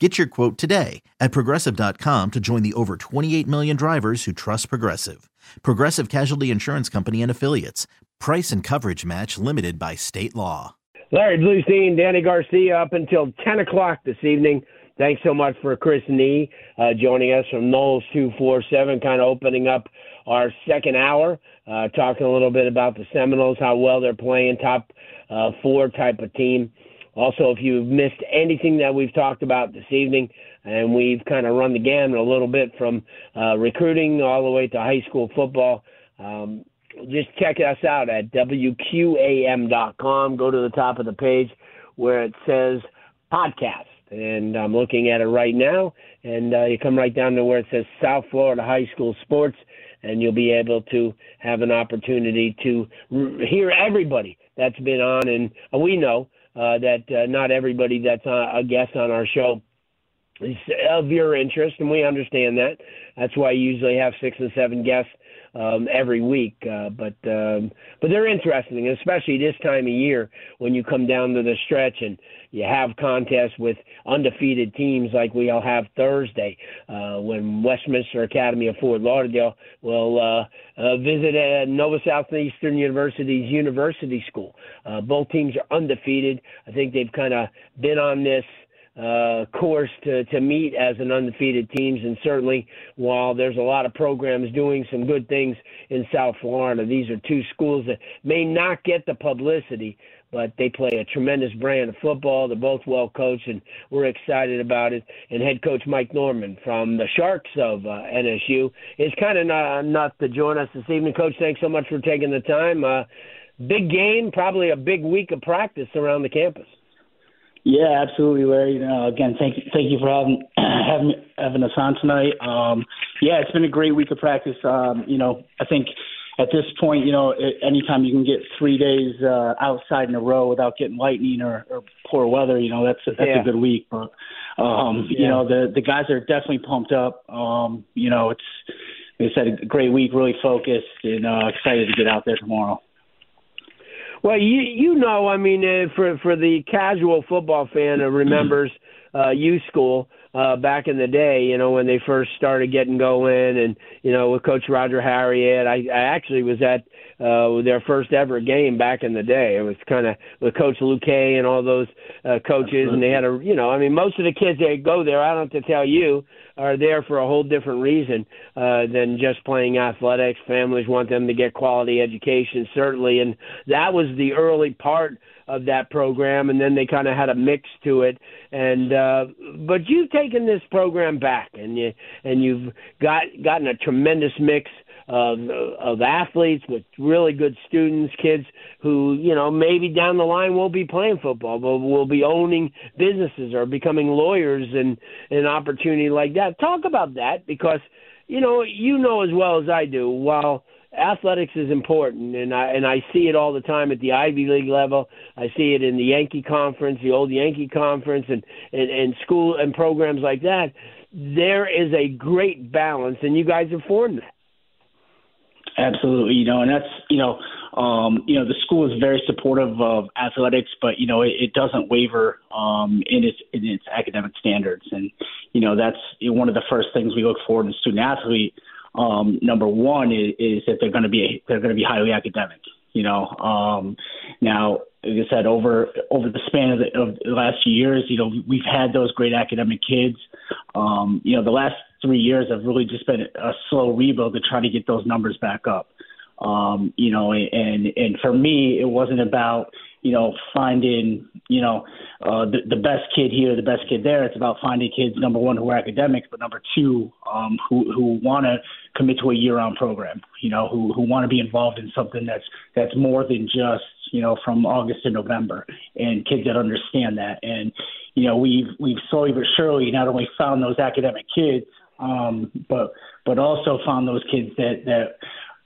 Get your quote today at Progressive.com to join the over 28 million drivers who trust Progressive. Progressive Casualty Insurance Company and Affiliates. Price and coverage match limited by state law. Larry Blustein, Danny Garcia up until 10 o'clock this evening. Thanks so much for Chris Nee joining us from Knowles 247, kind of opening up our second hour, talking a little bit about the Seminoles, how well they're playing, top four type of team. Also, if you've missed anything that we've talked about this evening, and we've kind of run the gamut a little bit from recruiting all the way to high school football, just check us out at WQAM.com. Go to the top of the page where it says podcast, and I'm looking at it right now, and you come right down to where it says South Florida High School Sports, and you'll be able to have an opportunity to hear everybody that's been on, and we know that not everybody that's a guest on our show is of your interest, and we understand that. That's why you usually have 6 or 7 guests every week. But they're interesting, especially this time of year when you come down to the stretch and you have contests with undefeated teams like we'll have Thursday when Westminster Academy of Fort Lauderdale will visit Nova Southeastern University's University School. Both teams are undefeated. I think they've kind of been on this course to meet as an undefeated teams, and certainly while there's a lot of programs doing some good things in South Florida, these are two schools that may not get the publicity, but they play a tremendous brand of football. They're both well coached, and we're excited about it. And head coach Mike Norman from the Sharks of NSU is kind of not to join us this evening. Coach, thanks so much for taking the time. Big game, probably a big week of practice around the campus. Yeah, absolutely, Larry. Again, thank you for having us on tonight. Yeah, it's been a great week of practice. I think at this point, anytime you can get 3 days outside in a row without getting lightning or poor weather, that's a good week. But the guys are definitely pumped up. It's, like I said, a great week, really focused, and excited to get out there tomorrow. Well, for the casual football fan who remembers U School back in the day, when they first started getting going, and, with Coach Roger Harriet, I actually was at their first ever game back in the day. It was kind of with Coach Luque and all those coaches, and they had most of the kids that go there, I don't have to tell you, are there for a whole different reason than just playing athletics. Families want them to get quality education, certainly, and that was the early part of that program, and then they kind of had a mix to it. And but you've taken this program back, and you've gotten a tremendous mix of athletes with really good students, kids who, maybe down the line won't be playing football, but will be owning businesses or becoming lawyers, and an opportunity like that. Talk about that, because, as well as I do, while athletics is important, and I see it all the time at the Ivy League level. I see it in the Yankee Conference, the old Yankee Conference, and school and programs like that. There is a great balance, and you guys have formed that. Absolutely, and that's, the school is very supportive of athletics, but, it doesn't waver in its academic standards. And, that's one of the first things we look for in a student-athlete. Number one is that they're going to be highly academic. Now like I said, over the span of the last few years, you know, we've had those great academic kids. You know, the last 3 years have really just been a slow rebuild to try to get those numbers back up. You know, and for me, it wasn't about, you know, finding, you know, the best kid here, the best kid there. It's about finding kids, number one, who are academics, but number two, who want to commit to a year-round program, you know, who want to be involved in something that's more than just, you know, from August to November, and kids that understand that. And, you know, we've slowly but surely not only found those academic kids, but also found those kids that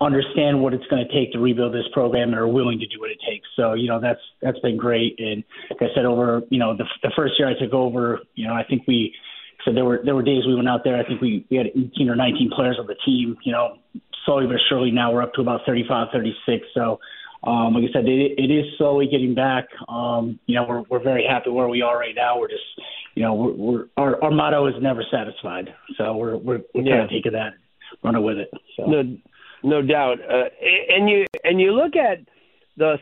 understand what it's going to take to rebuild this program and are willing to do what it takes. So, you know, that's been great. And like I said, over, you know, the first year I took over, you know, I think there were days we went out there, I think we had 18 or 19 players on the team, you know, slowly but surely now we're up to about 35, 36. So, like I said, it is slowly getting back. You know, we're very happy where we are right now. We're just, you know, our motto is never satisfied. So we're kind of taking that, running with it. So. No doubt. And you look at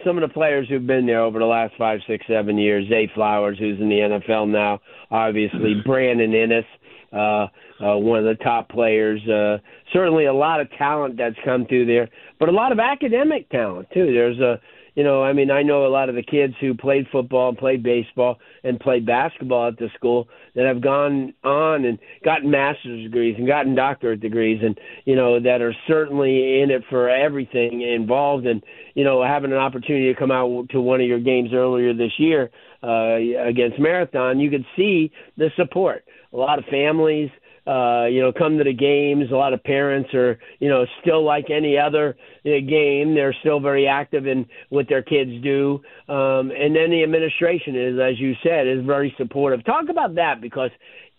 some of the players who've been there over the last 5, 6, 7 years. Zay Flowers, who's in the NFL now, obviously. Brandon Ennis, one of the top players. Certainly a lot of talent that's come through there, but a lot of academic talent, too. There's a, you know, I mean, I know a lot of the kids who played football and played baseball and played basketball at the school that have gone on and gotten master's degrees and gotten doctorate degrees and, you know, that are certainly in it for everything involved. And, you know, having an opportunity to come out to one of your games earlier this year against Marathon, you could see the support. A lot of families, you know, come to the games. A lot of parents are, you know, still like any other game. They're still very active in what their kids do. And then the administration is, as you said, is very supportive. Talk about that, because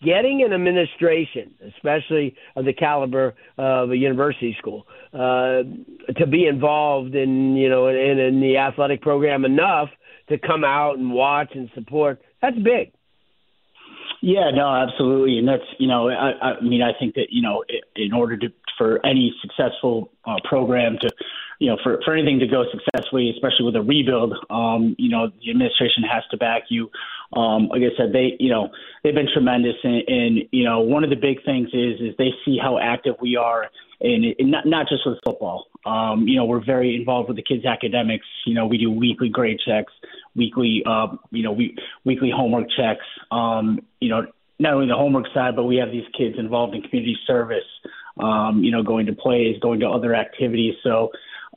getting an administration, especially of the caliber of a university school, to be involved in, you know, in the athletic program enough to come out and watch and support, that's big. Yeah, no, absolutely. And that's, you know, I mean, I think that, you know, in order to, for any successful program to, you know, for anything to go successfully, especially with a rebuild, you know, the administration has to back you. Like I said, they, you know, they've been tremendous. And, you know, one of the big things is they see how active we are, and not just with football. You know, we're very involved with the kids' academics. You know, we do weekly grade checks, weekly homework checks. You know, not only the homework side, but we have these kids involved in community service, you know, going to plays, going to other activities. So,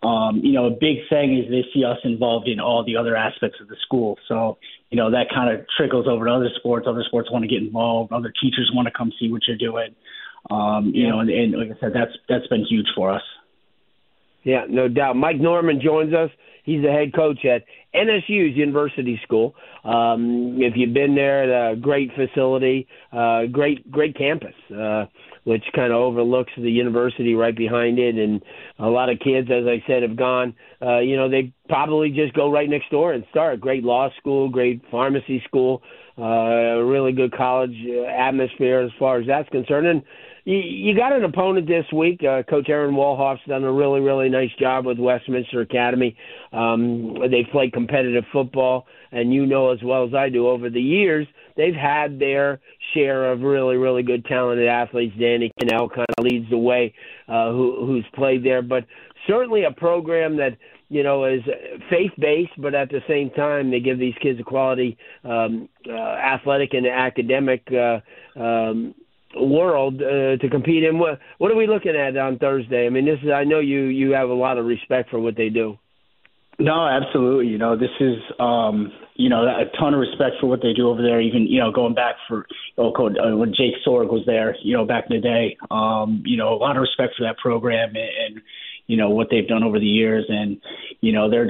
you know, a big thing is they see us involved in all the other aspects of the school. So, you know, that kind of trickles over to other sports. Other sports want to get involved. Other teachers want to come see what you're doing. You know, and like I said, that's been huge for us. Yeah, no doubt. Mike Norman joins us. He's the head coach at NSU's University School. If you've been there, great facility, great campus, which kind of overlooks the university right behind it. And a lot of kids, as I said, have gone, you know, they probably just go right next door and start. Great law school, great pharmacy school, really good college atmosphere as far as that's concerned. And you got an opponent this week. Coach Aaron Walhoff's done a really, really nice job with Westminster Academy. They've played competitive football, and you know as well as I do, over the years, they've had their share of really, really good talented athletes. Danny Cannell kind of leads the way, who's played there. But certainly a program that, you know, is faith-based, but at the same time, they give these kids a quality athletic and academic world to compete in. What are we looking at on Thursday? I mean, this is, I know you have a lot of respect for what they do. No, absolutely. You know, this is, you know, a ton of respect for what they do over there. Even, you know, going back for when Jake Sorg was there, you know, back in the day, you know, a lot of respect for that program and you know, what they've done over the years. And, you know, they're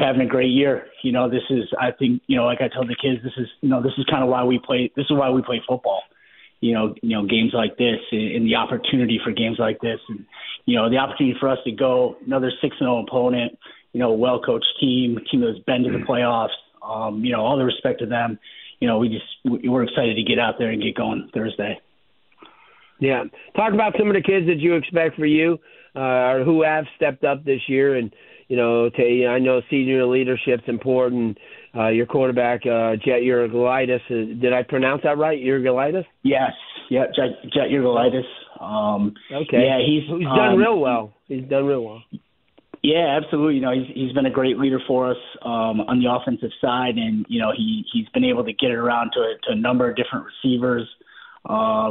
having a great year. You know, this is, I think, you know, like I tell the kids, this is, you know, this is kind of why we play. This is why we play football. You know, games like this and the opportunity for games like this, and, you know, the opportunity for us to go another 6-0 opponent, you know, well-coached team that's been to the playoffs, you know, all the respect to them. You know, we're excited to get out there and get going Thursday. Yeah. Talk about some of the kids that you expect for you or who have stepped up this year and, I know senior leadership's important. Your quarterback, Jet Urugulitis. Did I pronounce that right? Urugulitis? Yes. Yeah, Jet Urugulitis. Okay. Yeah, he's done real well. Yeah, absolutely. You know, he's been a great leader for us on the offensive side, and you know he's been able to get it around to a number of different receivers. I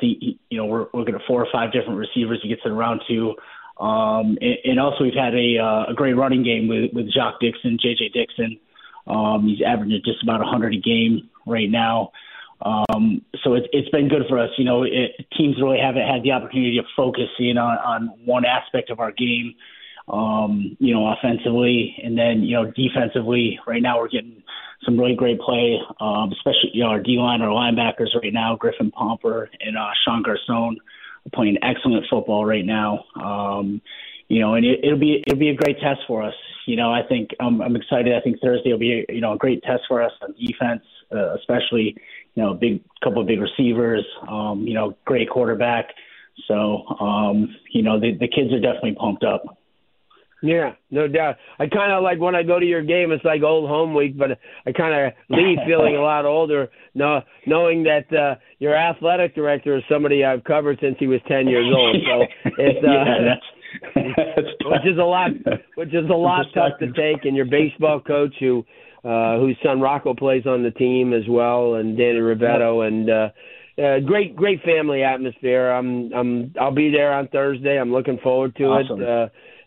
think we're looking at 4 or 5 different receivers he gets it around to. And also we've had a great running game with Jacques Dixon, J.J. Dixon. He's averaging just about 100 a game right now. So it's been good for us. Teams really haven't had the opportunity to focus in on one aspect of our game, offensively. And then, defensively, right now we're getting some really great play, especially our D-line, our linebackers right now, Griffin Pomper and Sean Garcon. Playing excellent football right now, and it'll be a great test for us. I think I'm excited. I think Thursday will be a great test for us on defense, especially a couple of big receivers, great quarterback. So the kids are definitely pumped up. Yeah, no doubt. I kind of like when I go to your game, it's like old home week, but I kind of leave feeling a lot older, knowing that your athletic director is somebody I've covered since he was 10 years old. So it's which is a lot tough to take. And your baseball coach, whose son Rocco plays on the team as well, and Danny Rivetto, and great family atmosphere. I'll be there on Thursday. I'm looking forward to it.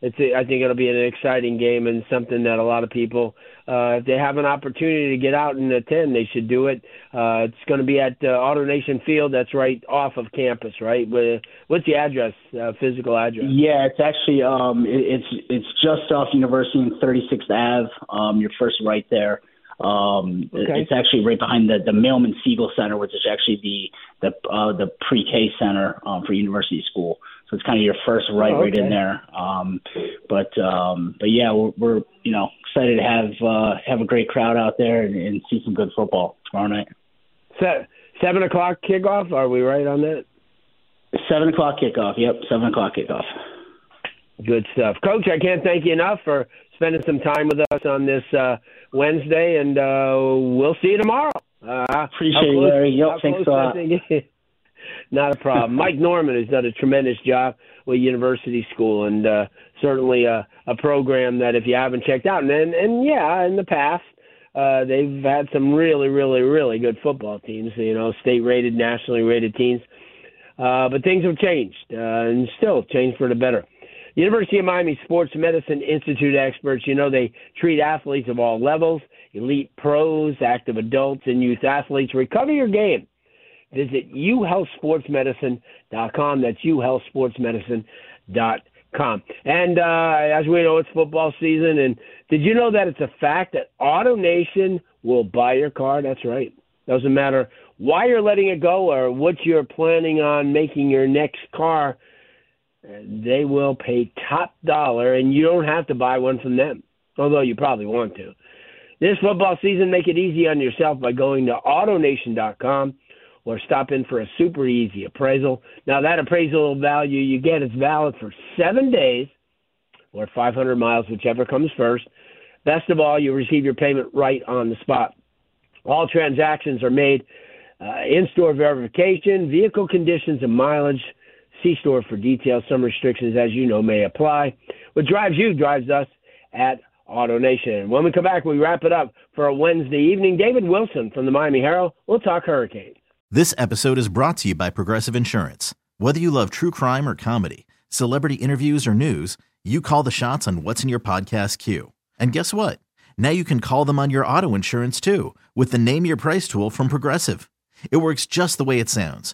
I think it'll be an exciting game and something that a lot of people, if they have an opportunity to get out and attend, they should do it. It's going to be at AutoNation Field. That's right off of campus, right? What's the address, physical address? Yeah, it's actually it's just off University and 36th Ave. Your first right there. Okay. It's actually right behind the Mailman Siegel Center, which is actually the pre-K center for university school. So it's kind of your first right in there. But yeah, we're excited to have a great crowd out there and see some good football tomorrow night. So 7:00 kickoff. Are we right on that? 7:00 kickoff. Yep. 7:00 kickoff. Good stuff. Coach, I can't thank you enough for spending some time with us on this Wednesday, and we'll see you tomorrow. Appreciate it, Larry. Yep, thanks a lot. Not a problem. Mike Norman has done a tremendous job with University School, and certainly a program that if you haven't checked out, and in the past, they've had some really, really, really good football teams, state-rated, nationally rated teams. But things have changed, and still changed for the better. University of Miami Sports Medicine Institute experts, they treat athletes of all levels, elite pros, active adults, and youth athletes. Recover your game. Visit uhealthsportsmedicine.com. That's uhealthsportsmedicine.com. And as we know, it's football season. And did you know that it's a fact that AutoNation will buy your car? That's right. Doesn't matter why you're letting it go or what you're planning on making your next car. They will pay top dollar, and you don't have to buy one from them, although you probably want to. This football season, make it easy on yourself by going to AutoNation.com or stop in for a super easy appraisal. Now, that appraisal value you get is valid for 7 days or 500 miles, whichever comes first. Best of all, you receive your payment right on the spot. All transactions are made in-store verification, vehicle conditions, and mileage. See store for details. Some restrictions, as you know, may apply. What drives you drives us at AutoNation. When we come back, we wrap it up for a Wednesday evening. David Wilson from the Miami Herald. We'll talk Hurricane. This episode is brought to you by Progressive Insurance. Whether you love true crime or comedy, celebrity interviews or news, you call the shots on what's in your podcast queue. And guess what? Now you can call them on your auto insurance too with the Name Your Price tool from Progressive. It works just the way it sounds.